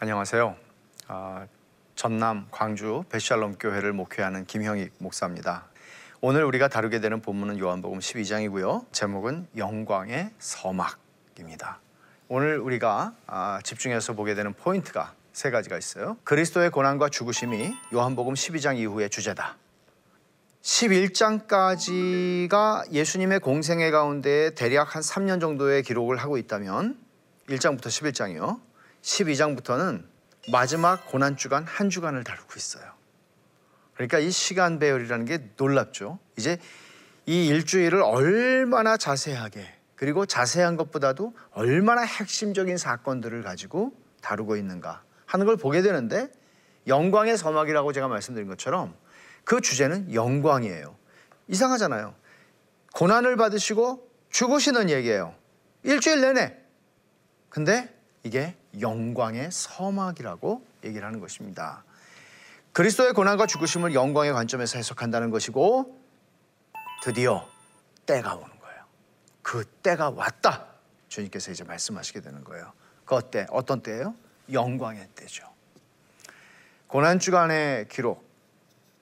안녕하세요. 전남 광주 베샬롬 교회를 목회하는 김형익 목사입니다. 오늘 우리가 다루게 되는 본문은 요한복음 12장이고요. 제목은 영광의 서막입니다. 오늘 우리가 집중해서 보게 되는 포인트가 세 가지가 있어요. 그리스도의 고난과 죽으심이 요한복음 12장 이후의 주제다. 11장까지가 예수님의 공생애 가운데 대략 한 3년 정도의 기록을 하고 있다면 1장부터 11장이요. 12장부터는 마지막 고난주간 한 주간을 다루고 있어요. 그러니까 이 시간 배열이라는 게 놀랍죠. 이제 이 일주일을 얼마나 자세하게, 그리고 자세한 것보다도 얼마나 핵심적인 사건들을 가지고 다루고 있는가 하는 걸 보게 되는데, 영광의 서막이라고 제가 말씀드린 것처럼 그 주제는 영광이에요. 이상하잖아요. 고난을 받으시고 죽으시는 얘기예요. 일주일 내내. 근데 이게 영광의 서막이라고 얘기를 하는 것입니다. 그리스도의 고난과 죽으심을 영광의 관점에서 해석한다는 것이고, 드디어 때가 오는 거예요. 그 때가 왔다. 주님께서 이제 말씀하시게 되는 거예요. 그 때, 어떤 때예요? 영광의 때죠. 고난주간의 기록,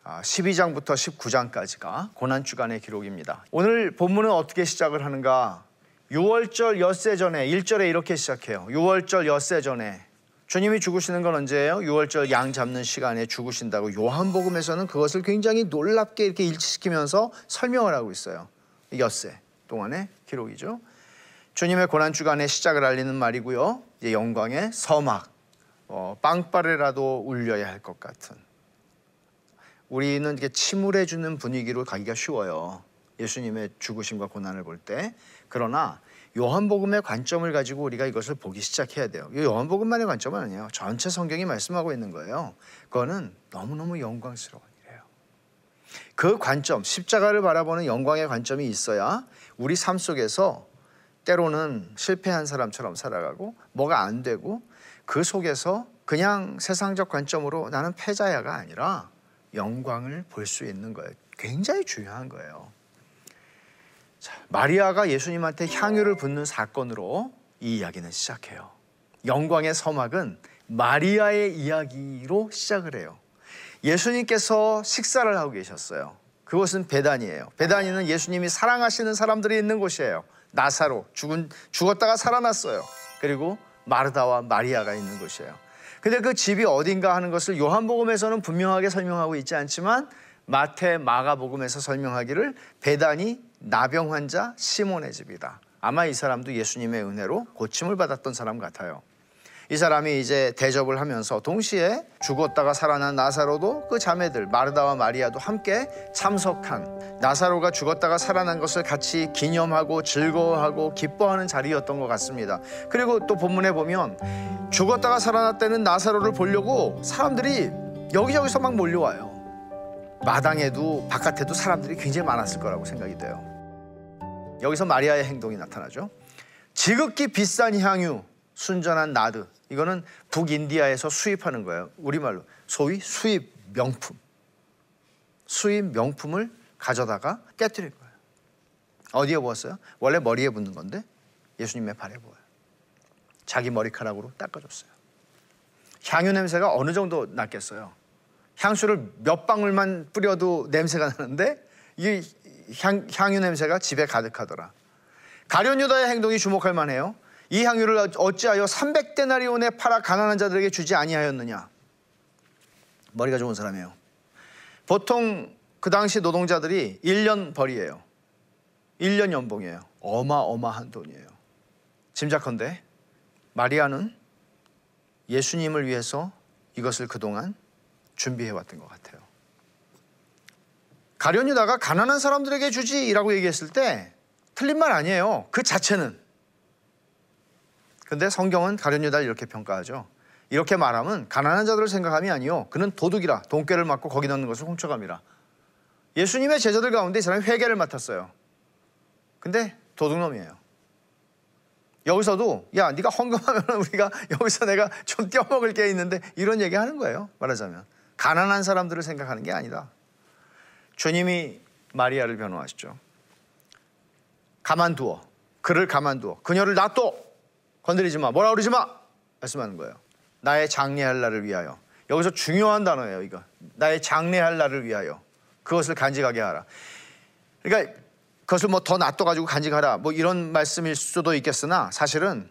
12장부터 19장까지가 고난주간의 기록입니다. 오늘 본문은 어떻게 시작을 하는가? 유월절 엿새 전에, 1절에 이렇게 시작해요. 유월절 엿새 전에. 주님이 죽으시는 건 언제예요? 유월절 양 잡는 시간에 죽으신다고 요한복음에서는 그것을 굉장히 놀랍게 이렇게 일치시키면서 설명을 하고 있어요. 엿새 동안의 기록이죠. 주님의 고난주간의 시작을 알리는 말이고요. 이제 영광의 서막, 빵빠레라도 울려야 할 것 같은. 우리는 이렇게 침울해주는 분위기로 가기가 쉬워요. 예수님의 죽으심과 고난을 볼 때. 그러나 요한복음의 관점을 가지고 우리가 이것을 보기 시작해야 돼요. 이 요한복음만의 관점은 아니에요. 전체 성경이 말씀하고 있는 거예요. 그거는 너무너무 영광스러운 일이에요. 그 관점, 십자가를 바라보는 영광의 관점이 있어야 우리 삶 속에서 때로는 실패한 사람처럼 살아가고, 뭐가 안 되고, 그 속에서 그냥 세상적 관점으로 나는 패자야가 아니라 영광을 볼 수 있는 거예요. 굉장히 중요한 거예요. 마리아가 예수님한테 향유를 붓는 사건으로 이 이야기는 시작해요. 영광의 서막은 마리아의 이야기로 시작을 해요. 예수님께서 식사를 하고 계셨어요. 그것은 베다니예요. 베다니는 예수님이 사랑하시는 사람들이 있는 곳이에요. 나사로, 죽었다가 살아났어요. 그리고 마르다와 마리아가 있는 곳이에요. 근데 그 집이 어딘가 하는 것을 요한복음에서는 분명하게 설명하고 있지 않지만 마태, 마가복음에서 설명하기를 베다니 나병 환자 시몬의 집이다. 아마 이 사람도 예수님의 은혜로 고침을 받았던 사람 같아요. 이 사람이 이제 대접을 하면서 동시에 죽었다가 살아난 나사로도 그 자매들 마르다와 마리아도 함께 참석한, 나사로가 죽었다가 살아난 것을 같이 기념하고 즐거워하고 기뻐하는 자리였던 것 같습니다. 그리고 또 본문에 보면 죽었다가 살아났다는 나사로를 보려고 사람들이 여기저기서 막 몰려와요. 마당에도 바깥에도 사람들이 굉장히 많았을 거라고 생각이 돼요. 여기서 마리아의 행동이 나타나죠. 지극히 비싼 향유, 순전한 나드. 이거는 북인디아에서 수입하는 거예요. 우리말로 소위 수입 명품. 수입 명품을 가져다가 깨뜨린 거예요. 어디에 부었어요? 원래 머리에 붓는 건데 예수님의 발에 부어요. 자기 머리카락으로 닦아줬어요. 향유 냄새가 어느 정도 났겠어요? 향수를 몇 방울만 뿌려도 냄새가 나는데 이 향유 냄새가 집에 가득하더라. 가룟 유다의 행동이 주목할 만해요. 이 향유를 어찌하여 300데나리온에 팔아 가난한 자들에게 주지 아니하였느냐. 머리가 좋은 사람이에요. 보통 그 당시 노동자들이 1년 벌이에요. 1년 연봉이에요. 어마어마한 돈이에요. 짐작컨대 마리아는 예수님을 위해서 이것을 그동안 준비해왔던 것 같아요. 가룟 유다가 가난한 사람들에게 주지 라고 얘기했을 때 틀린 말 아니에요. 그 자체는. 근데 성경은 가룟 유다를 이렇게 평가하죠. 이렇게 말하면 가난한 자들을 생각함이 아니요, 그는 도둑이라 돈깨를 맞고 거기 넣는 것을 훔쳐갑니다. 예수님의 제자들 가운데 이 사람이 회개를 맡았어요. 근데 도둑놈이에요. 여기서도 야, 네가 헌금하면 우리가 여기서 내가 좀 떼어먹을 게 있는데, 이런 얘기 하는 거예요. 말하자면 가난한 사람들을 생각하는 게 아니다. 주님이 마리아를 변호하시죠. 가만두어. 그를 가만두어. 그녀를 놔둬. 건드리지 마. 뭐라 그러지 마. 말씀하는 거예요. 나의 장래할 날을 위하여. 여기서 중요한 단어예요, 이거. 나의 장래할 날을 위하여 그것을 간직하게 하라. 그러니까 그것을 뭐 더 놔둬가지고 간직하라 뭐 이런 말씀일 수도 있겠으나 사실은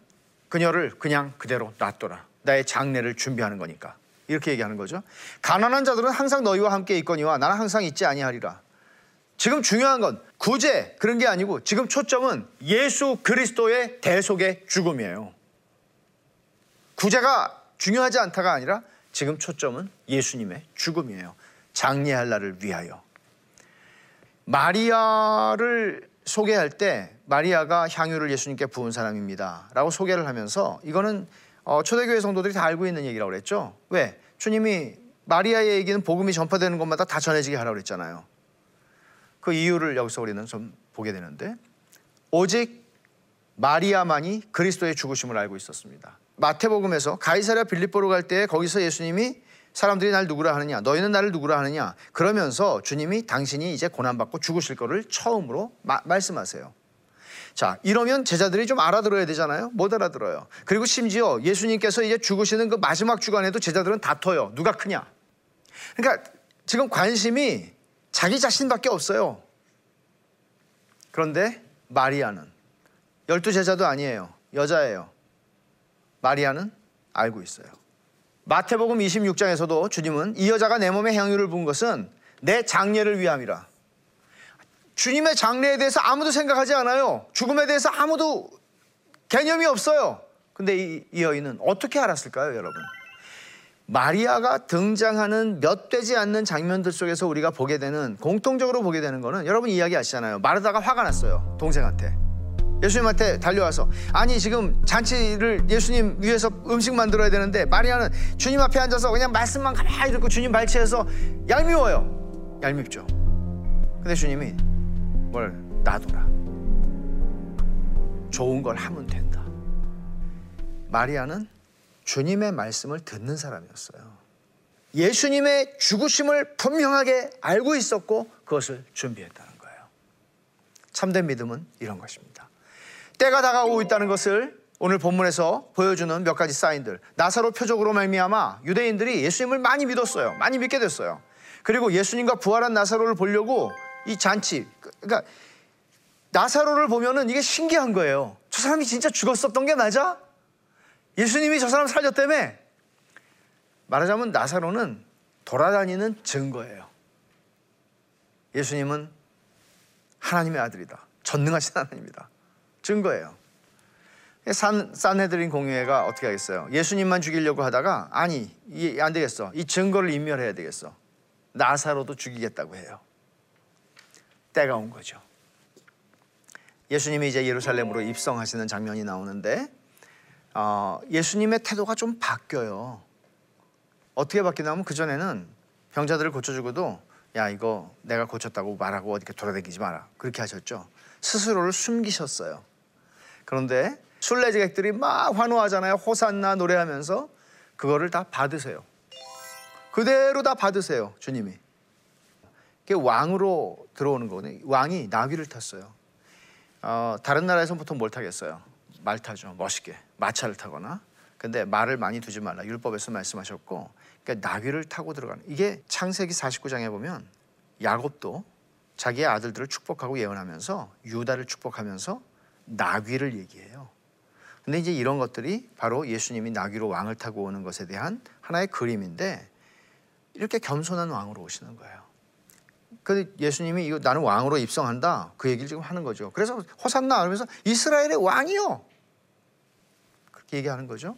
그녀를 그냥 그대로 놔둬라. 나의 장래를 준비하는 거니까. 이렇게 얘기하는 거죠. 가난한 자들은 항상 너희와 함께 있거니와 나는 항상 있지 아니하리라. 지금 중요한 건 구제 그런 게 아니고 지금 초점은 예수 그리스도의 대속의 죽음이에요. 구제가 중요하지 않다가 아니라 지금 초점은 예수님의 죽음이에요. 장례할 날을 위하여. 마리아를 소개할 때 마리아가 향유를 예수님께 부은 사람입니다 라고 소개를 하면서 이거는 초대교회 성도들이 다 알고 있는 얘기라고 그랬죠. 왜? 주님이 마리아의 얘기는 복음이 전파되는 것마다 다 전해지게 하라고 그랬잖아요. 그 이유를 여기서 우리는 좀 보게 되는데 오직 마리아만이 그리스도의 죽으심을 알고 있었습니다. 마태복음에서 가이사랴 빌립보로 갈 때 거기서 예수님이 사람들이 날 누구라 하느냐, 너희는 나를 누구라 하느냐 그러면서 주님이 당신이 이제 고난받고 죽으실 거를 처음으로 말씀하세요. 자, 이러면 제자들이 좀 알아들어야 되잖아요. 못 알아들어요. 그리고 심지어 예수님께서 이제 죽으시는 그 마지막 주간에도 제자들은 다퉈요. 누가 크냐. 그러니까 지금 관심이 자기 자신밖에 없어요. 그런데 마리아는 12제자도 아니에요. 여자예요. 마리아는 알고 있어요. 마태복음 26장에서도 주님은 이 여자가 내 몸에 향유를 부은 것은 내 장례를 위함이라. 주님의 장례에 대해서 아무도 생각하지 않아요. 죽음에 대해서 아무도 개념이 없어요. 근데 이 여인은 어떻게 알았을까요, 여러분? 마리아가 등장하는 몇 되지 않는 장면들 속에서 우리가 보게 되는, 공통적으로 보게 되는 거는 여러분 이야기 아시잖아요. 마르다가 화가 났어요. 동생한테. 예수님한테 달려와서 아니 지금 잔치를 예수님 위해서 음식 만들어야 되는데 마리아는 주님 앞에 앉아서 그냥 말씀만 가만히 듣고 주님 발치해서 얄미워요. 얄밉죠. 근데 주님이 뭘 놔둬라. 좋은 걸 하면 된다. 마리아는 주님의 말씀을 듣는 사람이었어요. 예수님의 죽으심을 분명하게 알고 있었고 그것을 준비했다는 거예요. 참된 믿음은 이런 것입니다. 때가 다가오고 있다는 것을 오늘 본문에서 보여주는 몇 가지 사인들. 나사로 표적으로 말미암아 유대인들이 예수님을 많이 믿었어요. 많이 믿게 됐어요. 그리고 예수님과 부활한 나사로를 보려고 이 잔치, 그러니까 나사로를 보면은 이게 신기한 거예요. 저 사람이 진짜 죽었었던 게 맞아? 예수님이 저 사람 살렸다며? 말하자면 나사로는 돌아다니는 증거예요. 예수님은 하나님의 아들이다. 전능하신 하나님이다. 증거예요. 산헤드린 공회가 어떻게 하겠어요? 예수님만 죽이려고 하다가 아니, 이게 안 되겠어. 이 증거를 인멸해야 되겠어. 나사로도 죽이겠다고 해요. 때가 온 거죠. 예수님이 이제 예루살렘으로 입성하시는 장면이 나오는데 예수님의 태도가 좀 바뀌어요. 어떻게 바뀌냐면 그전에는 병자들을 고쳐주고도 야 이거 내가 고쳤다고 말하고 어디 돌아다니지 마라 그렇게 하셨죠. 스스로를 숨기셨어요. 그런데 순례자객들이 막 환호하잖아요. 호산나 노래하면서 그거를 다 받으세요. 그대로 다 받으세요. 주님이. 그게 왕으로 들어오는 거거든요. 왕이 나귀를 탔어요. 다른 나라에서는 보통 뭘 타겠어요? 말 타죠. 멋있게. 마차를 타거나. 근데 말을 많이 두지 말라. 율법에서 말씀하셨고. 그러니까 나귀를 타고 들어가는. 이게 창세기 49장에 보면 야곱도 자기의 아들들을 축복하고 예언하면서 유다를 축복하면서 나귀를 얘기해요. 근데 이제 이런 것들이 바로 예수님이 나귀로 왕을 타고 오는 것에 대한 하나의 그림인데 이렇게 겸손한 왕으로 오시는 거예요. 근데 예수님이 이거 나는 왕으로 입성한다 그 얘기를 지금 하는 거죠. 그래서 호산나 그러면서 이스라엘의 왕이요 그렇게 얘기하는 거죠.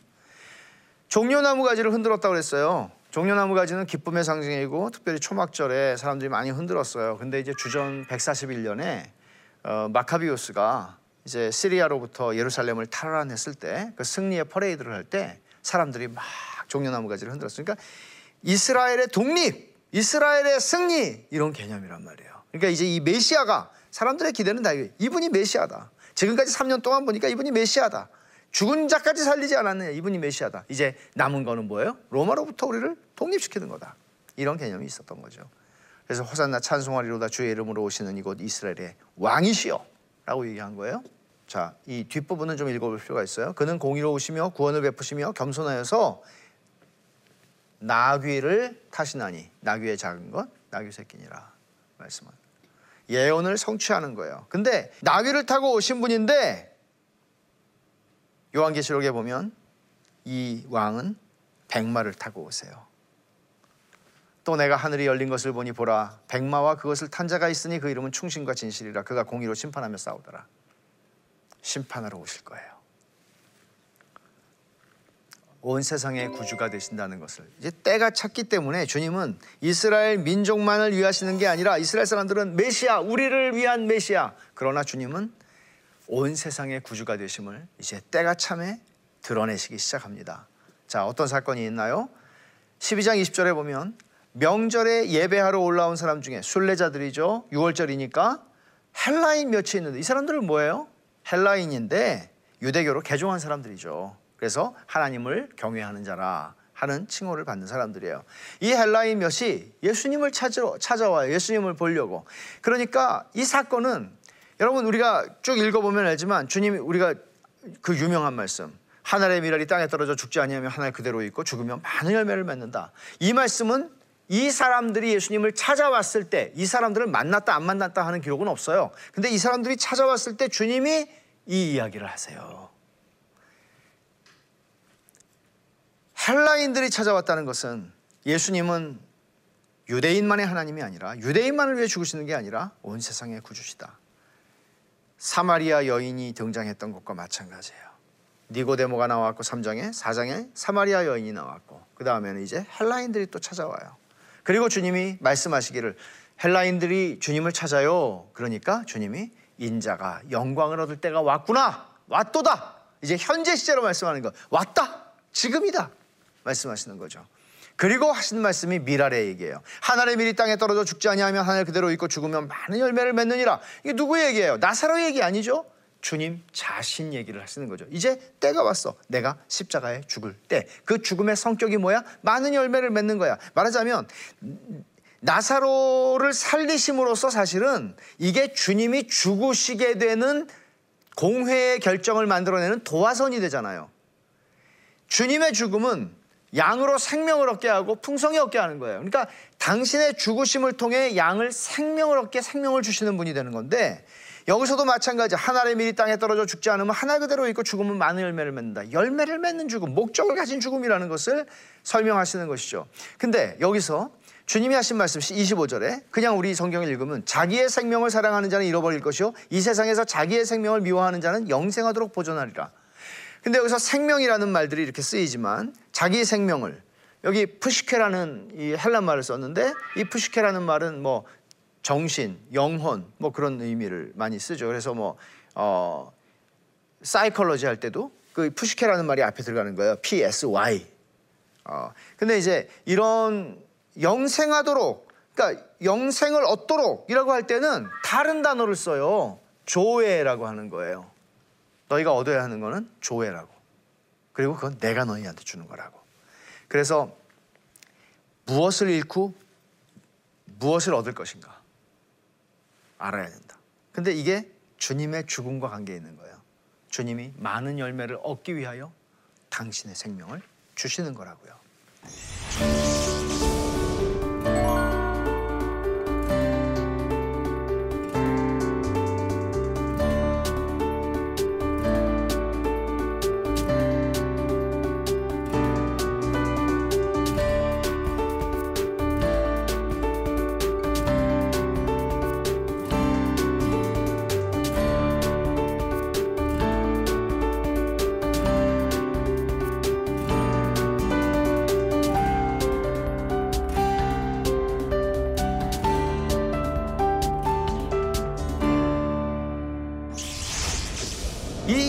종려나무 가지를 흔들었다고 그랬어요. 종려나무 가지는 기쁨의 상징이고 특별히 초막절에 사람들이 많이 흔들었어요. 근데 이제 주전 141년에 마카비우스가 이제 시리아로부터 예루살렘을 탈환했을 때 그 승리의 퍼레이드를 할 때 사람들이 막 종려나무 가지를 흔들었어요. 그러니까 이스라엘의 독립, 이스라엘의 승리 이런 개념이란 말이에요. 그러니까 이제 이 메시아가 사람들의 기대는 다 이분이 메시아다. 지금까지 3년 동안 보니까 이분이 메시아다. 죽은 자까지 살리지 않았느냐. 이분이 메시아다. 이제 남은 거는 뭐예요? 로마로부터 우리를 독립시키는 거다. 이런 개념이 있었던 거죠. 그래서 호산나 찬송하리로다 주의 이름으로 오시는 이곳 이스라엘의 왕이시여 라고 얘기한 거예요. 자, 이 뒷부분은 좀 읽어볼 필요가 있어요. 그는 공의로우시며 구원을 베푸시며 겸손하여서 나귀를 타시나니 나귀의 작은 것 나귀 새끼니라 말씀은 예언을 성취하는 거예요. 근데 나귀를 타고 오신 분인데 요한계시록에 보면 이 왕은 백마를 타고 오세요. 또 내가 하늘이 열린 것을 보니 보라 백마와 그것을 탄 자가 있으니 그 이름은 충신과 진실이라 그가 공의로 심판하며 싸우더라. 심판하러 오실 거예요. 온 세상의 구주가 되신다는 것을 이제 때가 찼기 때문에 주님은 이스라엘 민족만을 위하시는 게 아니라 이스라엘 사람들은 메시아, 우리를 위한 메시아. 그러나 주님은 온 세상의 구주가 되심을 이제 때가 참에 드러내시기 시작합니다. 자, 어떤 사건이 있나요? 12장 20절에 보면 명절에 예배하러 올라온 사람 중에 순례자들이죠. 6월절이니까 헬라인 몇이 있는데 이 사람들은 뭐예요? 헬라인인데 유대교로 개종한 사람들이죠. 그래서 하나님을 경외하는 자라 하는 칭호를 받는 사람들이에요. 이 헬라인 몇이 예수님을 찾아와요. 예수님을 보려고. 그러니까 이 사건은 여러분 우리가 쭉 읽어보면 알지만 주님이 우리가 그 유명한 말씀 하늘의 밀알이 땅에 떨어져 죽지 아니하면 하늘 그대로 있고 죽으면 많은 열매를 맺는다. 이 말씀은 이 사람들이 예수님을 찾아왔을 때 이 사람들을 만났다 안 만났다 하는 기록은 없어요. 근데 이 사람들이 찾아왔을 때 주님이 이 이야기를 하세요. 헬라인들이 찾아왔다는 것은 예수님은 유대인만의 하나님이 아니라 유대인만을 위해 죽으시는 게 아니라 온 세상의 구주시다. 사마리아 여인이 등장했던 것과 마찬가지예요. 니고데모가 나왔고 3장에 4장에 사마리아 여인이 나왔고 그 다음에는 이제 헬라인들이 또 찾아와요. 그리고 주님이 말씀하시기를 헬라인들이 주님을 찾아요. 그러니까 주님이 인자가 영광을 얻을 때가 왔구나. 왔도다. 이제 현재 시제로 말씀하는 거. 왔다. 지금이다. 말씀하시는 거죠. 그리고 하시는 말씀이 밀알의 얘기예요. 하늘의 밀이 땅에 떨어져 죽지 아니하면 하늘 그대로 있고 죽으면 많은 열매를 맺느니라. 이게 누구의 얘기예요? 나사로 얘기 아니죠? 주님 자신 얘기를 하시는 거죠. 이제 때가 왔어. 내가 십자가에 죽을 때. 그 죽음의 성격이 뭐야? 많은 열매를 맺는 거야. 말하자면 나사로를 살리심으로써 사실은 이게 주님이 죽으시게 되는 공회의 결정을 만들어내는 도화선이 되잖아요. 주님의 죽음은 양으로 생명을 얻게 하고 풍성히 얻게 하는 거예요. 그러니까 당신의 죽으심을 통해 양을 생명을 얻게 생명을 주시는 분이 되는 건데 여기서도 마찬가지. 하늘의 밀이 땅에 떨어져 죽지 않으면 하나 그대로 있고 죽음은 많은 열매를 맺는다. 열매를 맺는 죽음, 목적을 가진 죽음이라는 것을 설명하시는 것이죠. 근데 여기서 주님이 하신 말씀 25절에 그냥 우리 성경을 읽으면 자기의 생명을 사랑하는 자는 잃어버릴 것이요 이 세상에서 자기의 생명을 미워하는 자는 영생하도록 보존하리라. 근데 여기서 생명이라는 말들이 이렇게 쓰이지만 자기의 생명을 여기 푸시케라는 이 헬라 말을 썼는데 이 푸시케라는 말은 뭐 정신, 영혼 뭐 그런 의미를 많이 쓰죠. 그래서 뭐 사이콜로지 할 때도 그 푸시케라는 말이 앞에 들어가는 거예요. PSY. 근데 이제 이런 영생하도록 그러니까 영생을 얻도록이라고 할 때는 다른 단어를 써요. 조회라고 하는 거예요. 너희가 얻어야 하는 거는 조회라고. 그리고 그건 내가 너희한테 주는 거라고. 그래서 무엇을 잃고 무엇을 얻을 것인가 알아야 된다. 근데 이게 주님의 죽음과 관계 있는 거예요. 주님이 많은 열매를 얻기 위하여 당신의 생명을 주시는 거라고요.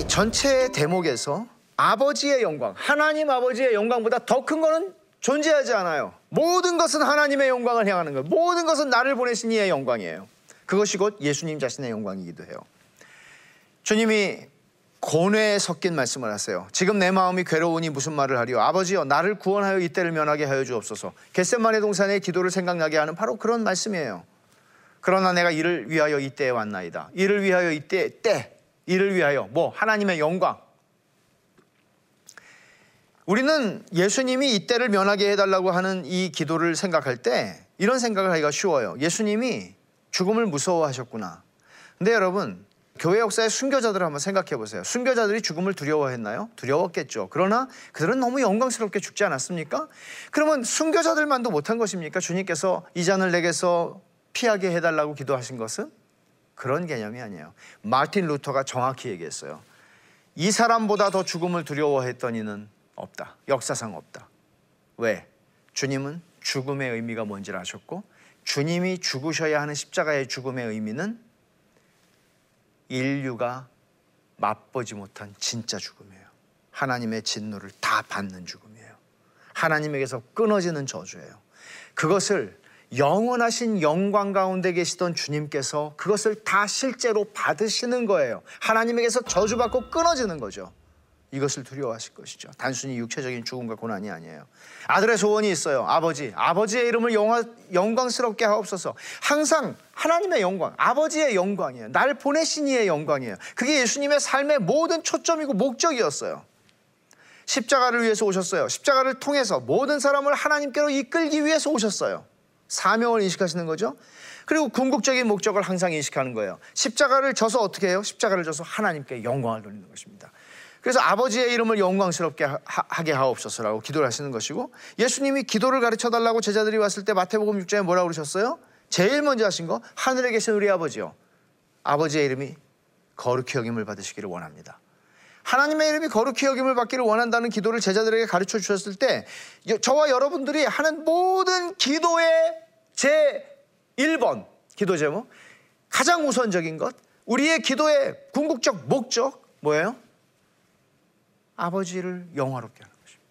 전체 대목에서 아버지의 영광, 하나님 아버지의 영광보다 더 큰 거는 존재하지 않아요. 모든 것은 하나님의 영광을 향하는 거예요. 모든 것은 나를 보내신 이의 영광이에요. 그것이 곧 예수님 자신의 영광이기도 해요. 주님이 고뇌에 섞인 말씀을 하세요. 지금 내 마음이 괴로우니 무슨 말을 하리요. 아버지여 나를 구원하여 이때를 면하게 하여 주옵소서. 겟세마네 동산의 기도를 생각나게 하는 바로 그런 말씀이에요. 그러나 내가 이를 위하여 이때에 왔나이다. 이를 위하여 이때에 이를 위하여 뭐 하나님의 영광 우리는 예수님이 이때를 면하게 해달라고 하는 이 기도를 생각할 때 이런 생각을 하기가 쉬워요. 예수님이 죽음을 무서워하셨구나. 근데 여러분, 교회 역사의 순교자들을 한번 생각해 보세요. 순교자들이 죽음을 두려워했나요? 두려웠겠죠. 그러나 그들은 너무 영광스럽게 죽지 않았습니까? 그러면 순교자들만도 못한 것입니까? 주님께서 이 잔을 내게서 피하게 해달라고 기도하신 것은? 그런 개념이 아니에요. 마틴 루터가 정확히 얘기했어요. 이 사람보다 더 죽음을 두려워했던 이는 없다. 역사상 없다. 왜? 주님은 죽음의 의미가 뭔지를 아셨고, 주님이 죽으셔야 하는 십자가의 죽음의 의미는 인류가 맛보지 못한 진짜 죽음이에요. 하나님의 진노를 다 받는 죽음이에요. 하나님에게서 끊어지는 저주예요. 그것을 영원하신 영광 가운데 계시던 주님께서 그것을 다 실제로 받으시는 거예요. 하나님에게서 저주받고 끊어지는 거죠. 이것을 두려워하실 것이죠. 단순히 육체적인 죽음과 고난이 아니에요. 아들의 소원이 있어요. 아버지, 아버지의 이름을 영광스럽게 하옵소서. 항상 하나님의 영광, 아버지의 영광이에요. 날 보내신 이의 영광이에요. 그게 예수님의 삶의 모든 초점이고 목적이었어요. 십자가를 위해서 오셨어요. 십자가를 통해서 모든 사람을 하나님께로 이끌기 위해서 오셨어요. 사명을 인식하시는 거죠. 그리고 궁극적인 목적을 항상 인식하는 거예요. 십자가를 져서 어떻게 해요? 십자가를 져서 하나님께 영광을 돌리는 것입니다. 그래서 아버지의 이름을 영광스럽게 하게 하옵소서라고 기도를 하시는 것이고, 예수님이 기도를 가르쳐달라고 제자들이 왔을 때 마태복음 6장에 뭐라고 그러셨어요? 제일 먼저 하신 거, 하늘에 계신 우리 아버지요, 아버지의 이름이 거룩히 여김을 받으시기를 원합니다. 하나님의 이름이 거룩히 여김을 받기를 원한다는 기도를 제자들에게 가르쳐 주셨을 때, 저와 여러분들이 하는 모든 기도의 제 1번 기도 제목, 가장 우선적인 것, 우리의 기도의 궁극적 목적 뭐예요? 아버지를 영화롭게 하는 것입니다.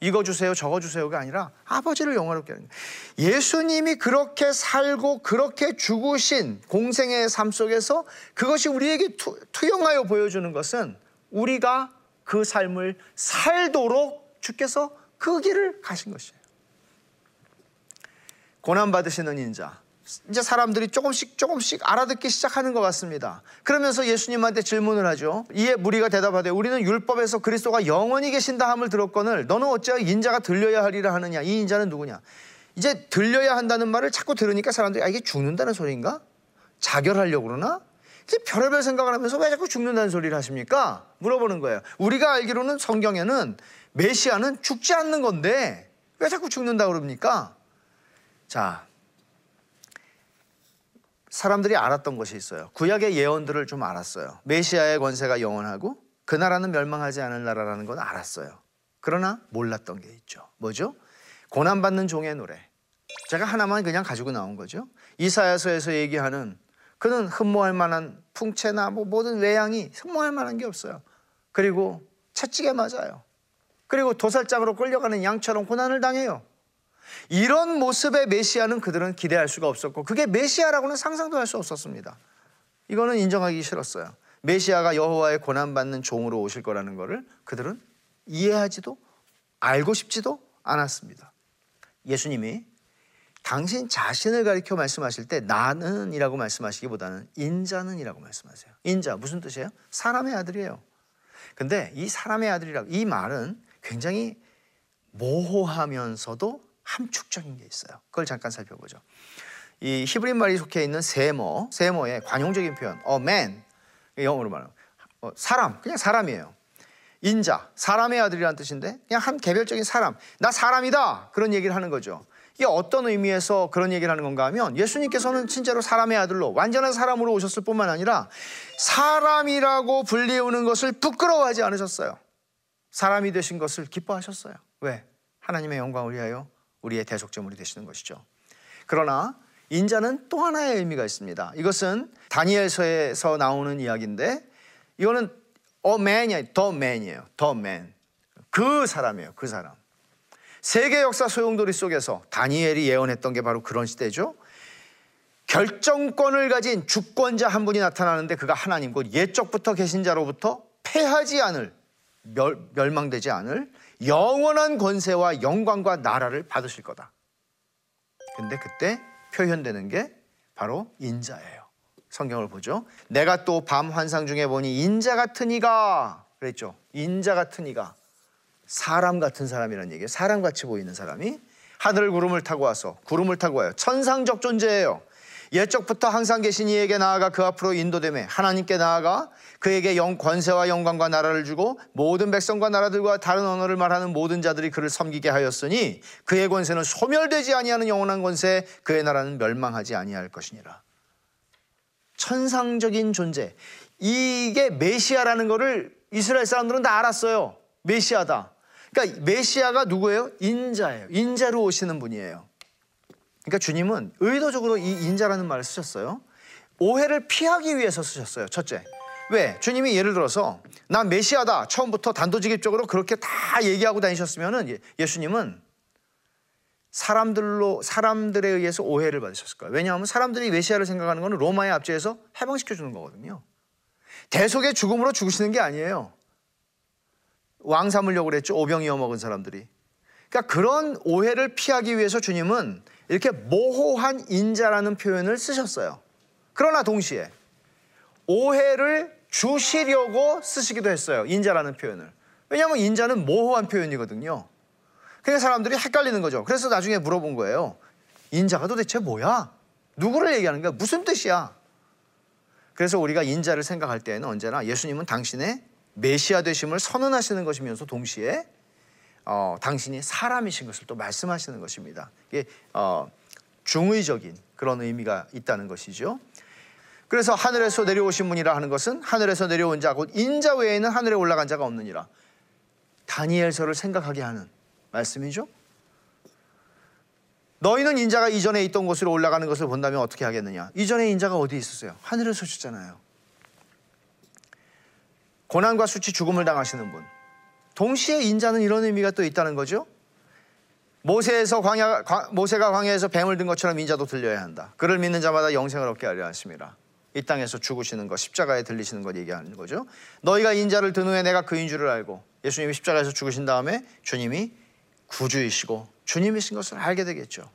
이거 주세요, 저거 주세요가 아니라 아버지를 영화롭게 하는 거예요. 예수님이 그렇게 살고 그렇게 죽으신 공생의 삶 속에서 그것이 우리에게 투영하여 보여주는 것은 우리가 그 삶을 살도록 주께서 그 길을 가신 것이에요. 고난받으시는 인자, 이제 사람들이 조금씩 알아듣기 시작하는 것 같습니다. 그러면서 예수님한테 질문을 하죠. 이에 무리가 대답하되, 우리는 율법에서 그리스도가 영원히 계신다 함을 들었거늘 너는 어찌하여 인자가 들려야 하리라 하느냐. 이 인자는 누구냐? 이제 들려야 한다는 말을 자꾸 들으니까 사람들이, 아, 이게 죽는다는 소리인가? 자결하려고 그러나? 이제 별의별 생각을 하면서 왜 자꾸 죽는다는 소리를 하십니까? 물어보는 거예요. 우리가 알기로는 성경에는 메시아는 죽지 않는 건데 왜 자꾸 죽는다고 그럽니까? 자, 사람들이 알았던 것이 있어요. 구약의 예언들을 좀 알았어요. 메시아의 권세가 영원하고 그 나라는 멸망하지 않을 나라라는 건 알았어요. 그러나 몰랐던 게 있죠. 뭐죠? 고난받는 종의 노래. 제가 하나만 그냥 가지고 나온 거죠. 이사야서에서 얘기하는, 그는 흠모할 만한 풍채나 뭐 모든 외양이 흠모할 만한 게 없어요. 그리고 채찍에 맞아요. 그리고 도살장으로 끌려가는 양처럼 고난을 당해요. 이런 모습의 메시아는 그들은 기대할 수가 없었고, 그게 메시아라고는 상상도 할 수 없었습니다. 이거는 인정하기 싫었어요. 메시아가 여호와의 고난받는 종으로 오실 거라는 것을 그들은 이해하지도 알고 싶지도 않았습니다. 예수님이 당신 자신을 가리켜 말씀하실 때 나는 이라고 말씀하시기보다는 인자는 이라고 말씀하세요. 인자 무슨 뜻이에요? 사람의 아들이에요. 근데 이 사람의 아들이라고 이 말은 굉장히 모호하면서도 함축적인 게 있어요. 그걸 잠깐 살펴보죠. 이 히브리말이 속해 있는 세모의 관용적인 표현, a man, 영어로 말하면 사람, 그냥 사람이에요. 인자, 사람의 아들이라는 뜻인데 그냥 한 개별적인 사람, 나 사람이다, 그런 얘기를 하는 거죠. 이게 어떤 의미에서 그런 얘기를 하는 건가 하면, 예수님께서는 진짜로 사람의 아들로 완전한 사람으로 오셨을 뿐만 아니라 사람이라고 불리우는 것을 부끄러워하지 않으셨어요. 사람이 되신 것을 기뻐하셨어요. 왜? 하나님의 영광을 위하여 우리의 대속제물이 되시는 것이죠. 그러나 인자는 또 하나의 의미가 있습니다. 이것은 다니엘서에서 나오는 이야기인데, 이거는 a man이 아니에요. the man이에요. the man. 그 사람이에요. 그 사람. 세계 역사 소용돌이 속에서 다니엘이 예언했던 게 바로 그런 시대죠. 결정권을 가진 주권자 한 분이 나타나는데, 그가 하나님, 곧 옛적부터 계신 자로부터 패하지 않을, 멸망되지 않을 영원한 권세와 영광과 나라를 받으실 거다. 근데 그때 표현되는 게 바로 인자예요. 성경을 보죠. 내가 또 밤 환상 중에 보니 인자 같은 이가, 그랬죠. 인자 같은 이가 사람 같은 사람이라는 얘기예요. 사람같이 보이는 사람이 하늘을 구름을 타고 와요. 천상적 존재예요. 옛적부터 항상 계신 이에게 나아가 그 앞으로 인도되매 하나님께 나아가 그에게 권세와 영광과 나라를 주고 모든 백성과 나라들과 다른 언어를 말하는 모든 자들이 그를 섬기게 하였으니 그의 권세는 소멸되지 아니하는 영원한 권세, 그의 나라는 멸망하지 아니할 것이니라. 천상적인 존재, 이게 메시아라는 거를 이스라엘 사람들은 다 알았어요. 메시아다. 그러니까 메시아가 누구예요? 인자예요. 인자로 오시는 분이에요. 그러니까 주님은 의도적으로 이 인자라는 말을 쓰셨어요. 오해를 피하기 위해서 쓰셨어요. 첫째, 왜? 주님이 예를 들어서 난 메시아다 처음부터 단도직입적으로 그렇게 다 얘기하고 다니셨으면 예수님은 사람들에 의해서 오해를 받으셨을 거예요. 왜냐하면 사람들이 메시아를 생각하는 건 로마의 압제에서 해방시켜주는 거거든요. 대속의 죽음으로 죽으시는 게 아니에요. 왕 삼으려고 그랬죠. 오병이어 먹은 사람들이. 그러니까 그런 오해를 피하기 위해서 주님은 이렇게 모호한 인자라는 표현을 쓰셨어요. 그러나 동시에 오해를 주시려고 쓰시기도 했어요. 인자라는 표현을. 왜냐하면 인자는 모호한 표현이거든요. 그러니까 사람들이 헷갈리는 거죠. 그래서 나중에 물어본 거예요. 인자가 도대체 뭐야? 누구를 얘기하는 거야? 무슨 뜻이야? 그래서 우리가 인자를 생각할 때에는 언제나 예수님은 당신의 메시아 되심을 선언하시는 것이면서 동시에 당신이 사람이신 것을 또 말씀하시는 것입니다. 이게 중의적인 그런 의미가 있다는 것이죠. 그래서 하늘에서 내려오신 분이라 하는 것은 하늘에서 내려온 자 곧 인자 외에는 하늘에 올라간 자가 없느니라. 다니엘서를 생각하게 하는 말씀이죠. 너희는 인자가 이전에 있던 곳으로 올라가는 것을 본다면 어떻게 하겠느냐. 이전에 인자가 어디 있었어요? 하늘에서 오셨잖아요. 고난과 수치, 죽음을 당하시는 분. 동시에 인자는 이런 의미가 또 있다는 거죠. 모세가 광야에서 뱀을 든 것처럼 인자도 들려야 한다. 그를 믿는 자마다 영생을 얻게 하려 하심이라. 이 땅에서 죽으시는 것, 십자가에 들리시는 것 얘기하는 거죠. 너희가 인자를 든 후에 내가 그인 줄을 알고, 예수님이 십자가에서 죽으신 다음에 주님이 구주이시고 주님이신 것을 알게 되겠죠.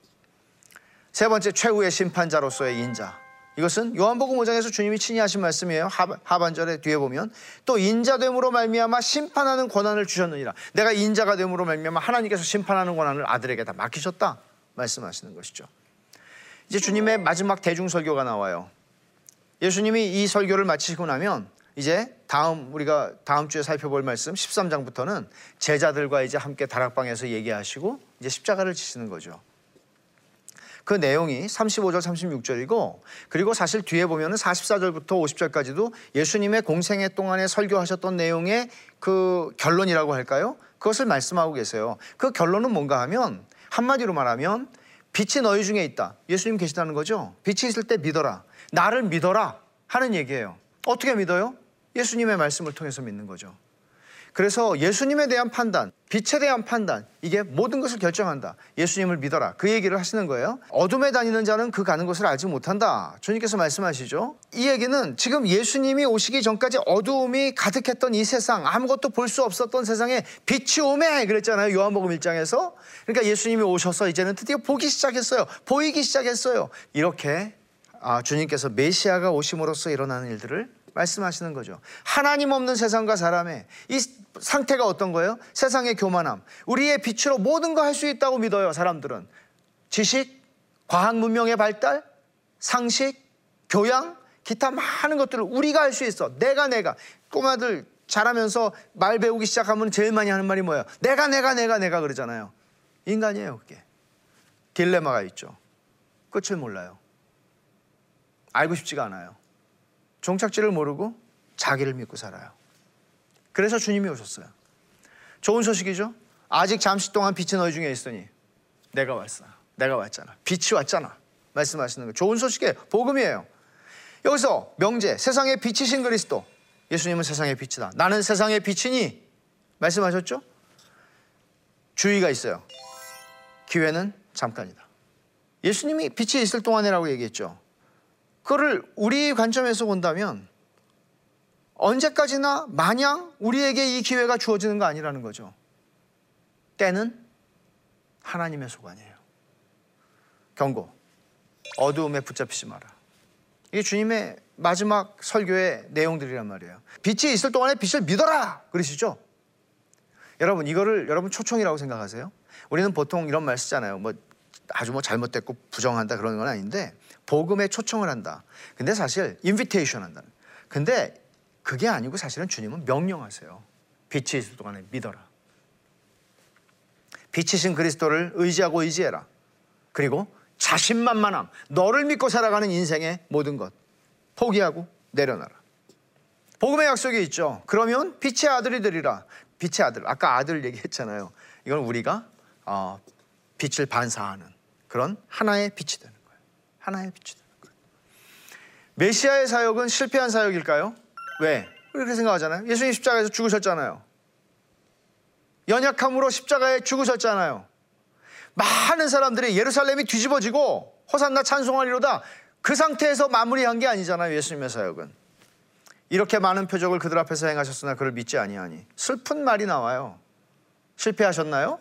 세 번째, 최후의 심판자로서의 인자. 이것은 요한복음 5장에서 주님이 친히 하신 말씀이에요. 하반절에 뒤에 보면 또 인자됨으로 말미암아 심판하는 권한을 주셨느니라. 내가 인자가 됨으로 말미암아 하나님께서 심판하는 권한을 아들에게 다 맡기셨다 말씀하시는 것이죠. 이제 주님의 마지막 대중설교가 나와요. 예수님이 이 설교를 마치시고 나면 이제 다음 주에 살펴볼 말씀 13장부터는 제자들과 이제 함께 다락방에서 얘기하시고 이제 십자가를 지시는 거죠. 그 내용이 35절, 36절이고 그리고 사실 뒤에 보면 44절부터 50절까지도 예수님의 공생애 동안에 설교하셨던 내용의 그 결론이라고 할까요? 그것을 말씀하고 계세요. 그 결론은 뭔가 하면, 한마디로 말하면 빛이 너희 중에 있다. 예수님 계시다는 거죠. 빛이 있을 때 믿어라. 나를 믿어라 하는 얘기예요. 어떻게 믿어요? 예수님의 말씀을 통해서 믿는 거죠. 그래서 예수님에 대한 판단, 빛에 대한 판단, 이게 모든 것을 결정한다. 예수님을 믿어라. 그 얘기를 하시는 거예요. 어둠에 다니는 자는 그 가는 것을 알지 못한다. 주님께서 말씀하시죠. 이 얘기는 지금 예수님이 오시기 전까지 어두움이 가득했던 이 세상, 아무것도 볼 수 없었던 세상에 빛이 오매 그랬잖아요. 요한복음 1장에서. 그러니까 예수님이 오셔서 이제는 드디어 보기 시작했어요. 보이기 시작했어요. 이렇게 주님께서 메시아가 오심으로써 일어나는 일들을 말씀하시는 거죠. 하나님 없는 세상과 사람의 이 상태가 어떤 거예요? 세상의 교만함. 우리의 빛으로 모든 거 할 수 있다고 믿어요, 사람들은. 지식, 과학 문명의 발달, 상식, 교양, 기타 많은 것들을 우리가 할 수 있어. 내가. 꼬마들 자라면서 말 배우기 시작하면 제일 많이 하는 말이 뭐예요? 내가 그러잖아요. 인간이에요, 그게. 딜레마가 있죠. 끝을 몰라요. 알고 싶지가 않아요. 종착지를 모르고 자기를 믿고 살아요. 그래서 주님이 오셨어요. 좋은 소식이죠. 아직 잠시 동안 빛이 너희 중에 있으니 내가 왔어. 내가 왔잖아. 빛이 왔잖아. 말씀하시는 거 좋은 소식이에요. 복음이에요. 여기서 명제, 세상의 빛이신 그리스도. 예수님은 세상의 빛이다. 나는 세상의 빛이니 말씀하셨죠. 주의가 있어요. 기회는 잠깐이다. 예수님이 빛이 있을 동안이라고 얘기했죠. 그거를 우리 관점에서 본다면 언제까지나 마냥 우리에게 이 기회가 주어지는 거 아니라는 거죠. 때는 하나님의 소관이에요. 경고, 어두움에 붙잡히지 마라. 이게 주님의 마지막 설교의 내용들이란 말이에요. 빛이 있을 동안에 빛을 믿어라 그러시죠. 여러분, 이거를 여러분 초청이라고 생각하세요? 우리는 보통 이런 말 쓰잖아요. 뭐 아주 뭐 잘못됐고 부정한다 그런 건 아닌데, 복음에 초청을 한다. 근데 사실 인비테이션 한다. 근데 그게 아니고 사실은 주님은 명령하세요. 빛이 있을 동안에 믿어라. 빛이신 그리스도를 의지하고 의지해라. 그리고 자신만만함, 너를 믿고 살아가는 인생의 모든 것 포기하고 내려놔라. 복음의 약속이 있죠. 그러면 빛의 아들이 되리라. 빛의 아들, 아까 아들 얘기했잖아요. 이건 우리가 빛을 반사하는 그런 하나의 빛이 되는 거예요. 하나의 빛이 되는 거예요. 메시아의 사역은 실패한 사역일까요? 왜? 그렇게 생각하잖아요. 예수님 십자가에서 죽으셨잖아요. 연약함으로 십자가에 죽으셨잖아요. 많은 사람들이 예루살렘이 뒤집어지고 호산나 찬송하리로다, 그 상태에서 마무리한 게 아니잖아요. 예수님의 사역은. 이렇게 많은 표적을 그들 앞에서 행하셨으나 그를 믿지 아니하니. 슬픈 말이 나와요. 실패하셨나요?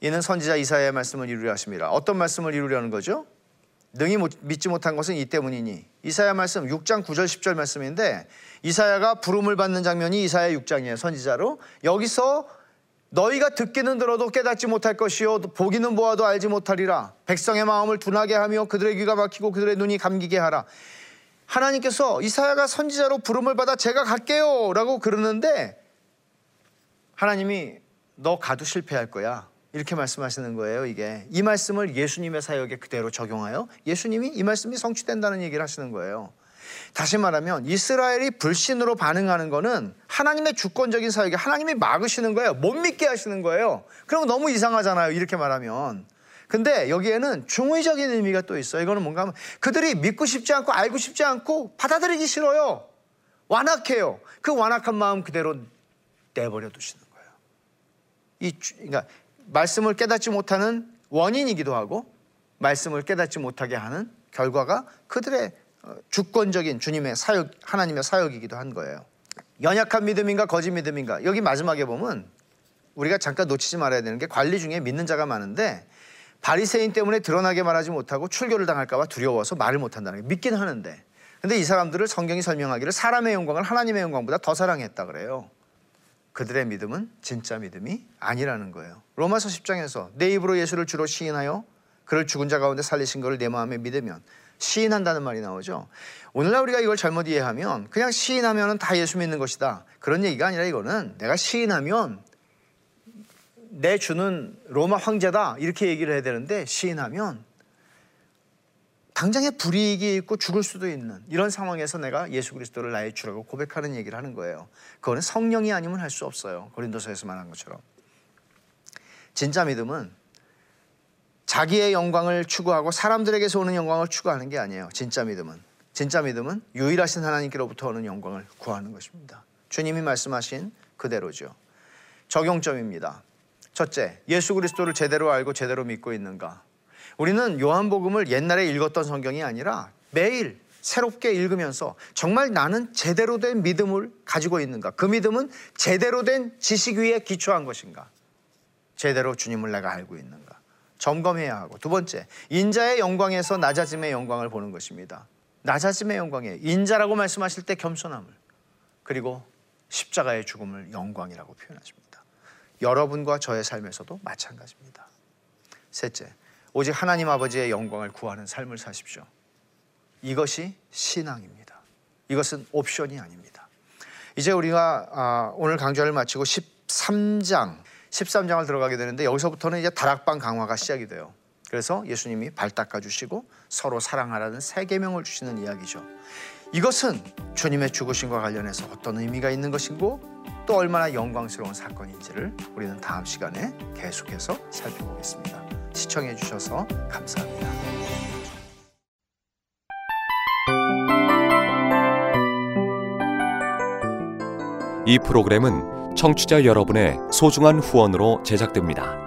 이는 선지자 이사야의 말씀을 이루려 하십니다. 어떤 말씀을 이루려는 거죠? 능히 믿지 못한 것은 이 때문이니. 이사야 말씀 6장 9절 10절 말씀인데, 이사야가 부름을 받는 장면이 이사야 6장이에요. 선지자로. 여기서 너희가 듣기는 들어도 깨닫지 못할 것이요 보기는 보아도 알지 못하리라. 백성의 마음을 둔하게 하며 그들의 귀가 막히고 그들의 눈이 감기게 하라. 하나님께서 이사야가 선지자로 부름을 받아 제가 갈게요 라고 그러는데, 하나님이 너 가도 실패할 거야 이렇게 말씀하시는 거예요. 이게 이 말씀을 예수님의 사역에 그대로 적용하여 예수님이 이 말씀이 성취된다는 얘기를 하시는 거예요. 다시 말하면 이스라엘이 불신으로 반응하는 거는 하나님의 주권적인 사역에 하나님이 막으시는 거예요. 못 믿게 하시는 거예요. 그럼 너무 이상하잖아요 이렇게 말하면. 근데 여기에는 중의적인 의미가 또 있어요. 이거는 뭔가 하면 그들이 믿고 싶지 않고 알고 싶지 않고 받아들이기 싫어요. 완악해요. 그 완악한 마음 그대로 내버려 두시는 거예요. 그러니까 말씀을 깨닫지 못하는 원인이기도 하고 말씀을 깨닫지 못하게 하는 결과가 그들의 주권적인 주님의 사역, 하나님의 사역이기도 한 거예요. 연약한 믿음인가 거짓 믿음인가. 여기 마지막에 보면 우리가 잠깐 놓치지 말아야 되는 게, 관리 중에 믿는 자가 많은데 바리새인 때문에 드러나게 말하지 못하고 출교를 당할까 봐 두려워서 말을 못한다는 게. 믿긴 하는데, 근데 이 사람들을 성경이 설명하기를 사람의 영광을 하나님의 영광보다 더 사랑했다 그래요. 그들의 믿음은 진짜 믿음이 아니라는 거예요. 로마서 10장에서 내 입으로 예수를 주로 시인하여 그를 죽은 자 가운데 살리신 것을 내 마음에 믿으면, 시인한다는 말이 나오죠. 오늘날 우리가 이걸 잘못 이해하면 그냥 시인하면 다 예수 믿는 것이다 그런 얘기가 아니라, 이거는 내가 시인하면 내 주는 로마 황제다 이렇게 얘기를 해야 되는데, 시인하면 당장의 불이익이 있고 죽을 수도 있는 이런 상황에서 내가 예수 그리스도를 나의 주라고 고백하는 얘기를 하는 거예요. 그거는 성령이 아니면 할 수 없어요. 고린도서에서 말한 것처럼. 진짜 믿음은 자기의 영광을 추구하고 사람들에게서 오는 영광을 추구하는 게 아니에요. 진짜 믿음은 유일하신 하나님께로부터 오는 영광을 구하는 것입니다. 주님이 말씀하신 그대로죠. 적용점입니다. 첫째, 예수 그리스도를 제대로 알고 제대로 믿고 있는가. 우리는 요한복음을 옛날에 읽었던 성경이 아니라 매일 새롭게 읽으면서 정말 나는 제대로 된 믿음을 가지고 있는가. 그 믿음은 제대로 된 지식 위에 기초한 것인가. 제대로 주님을 내가 알고 있는가 점검해야 하고. 두 번째, 인자의 영광에서 낮아짐의 영광을 보는 것입니다. 낮아짐의 영광에 인자라고 말씀하실 때 겸손함을, 그리고 십자가의 죽음을 영광이라고 표현하십니다. 여러분과 저의 삶에서도 마찬가지입니다. 셋째, 오직 하나님 아버지의 영광을 구하는 삶을 사십시오. 이것이 신앙입니다. 이것은 옵션이 아닙니다. 이제 우리가 오늘 강좌를 마치고 13장을 들어가게 되는데, 여기서부터는 이제 다락방 강화가 시작이 돼요. 그래서 예수님이 발 닦아주시고 서로 사랑하라는 새 계명을 주시는 이야기죠. 이것은 주님의 죽으심과 관련해서 어떤 의미가 있는 것이고 또 얼마나 영광스러운 사건인지를 우리는 다음 시간에 계속해서 살펴보겠습니다. 시청해 주셔서 감사합니다. 이 프로그램은 청취자 여러분의 소중한 후원으로 제작됩니다.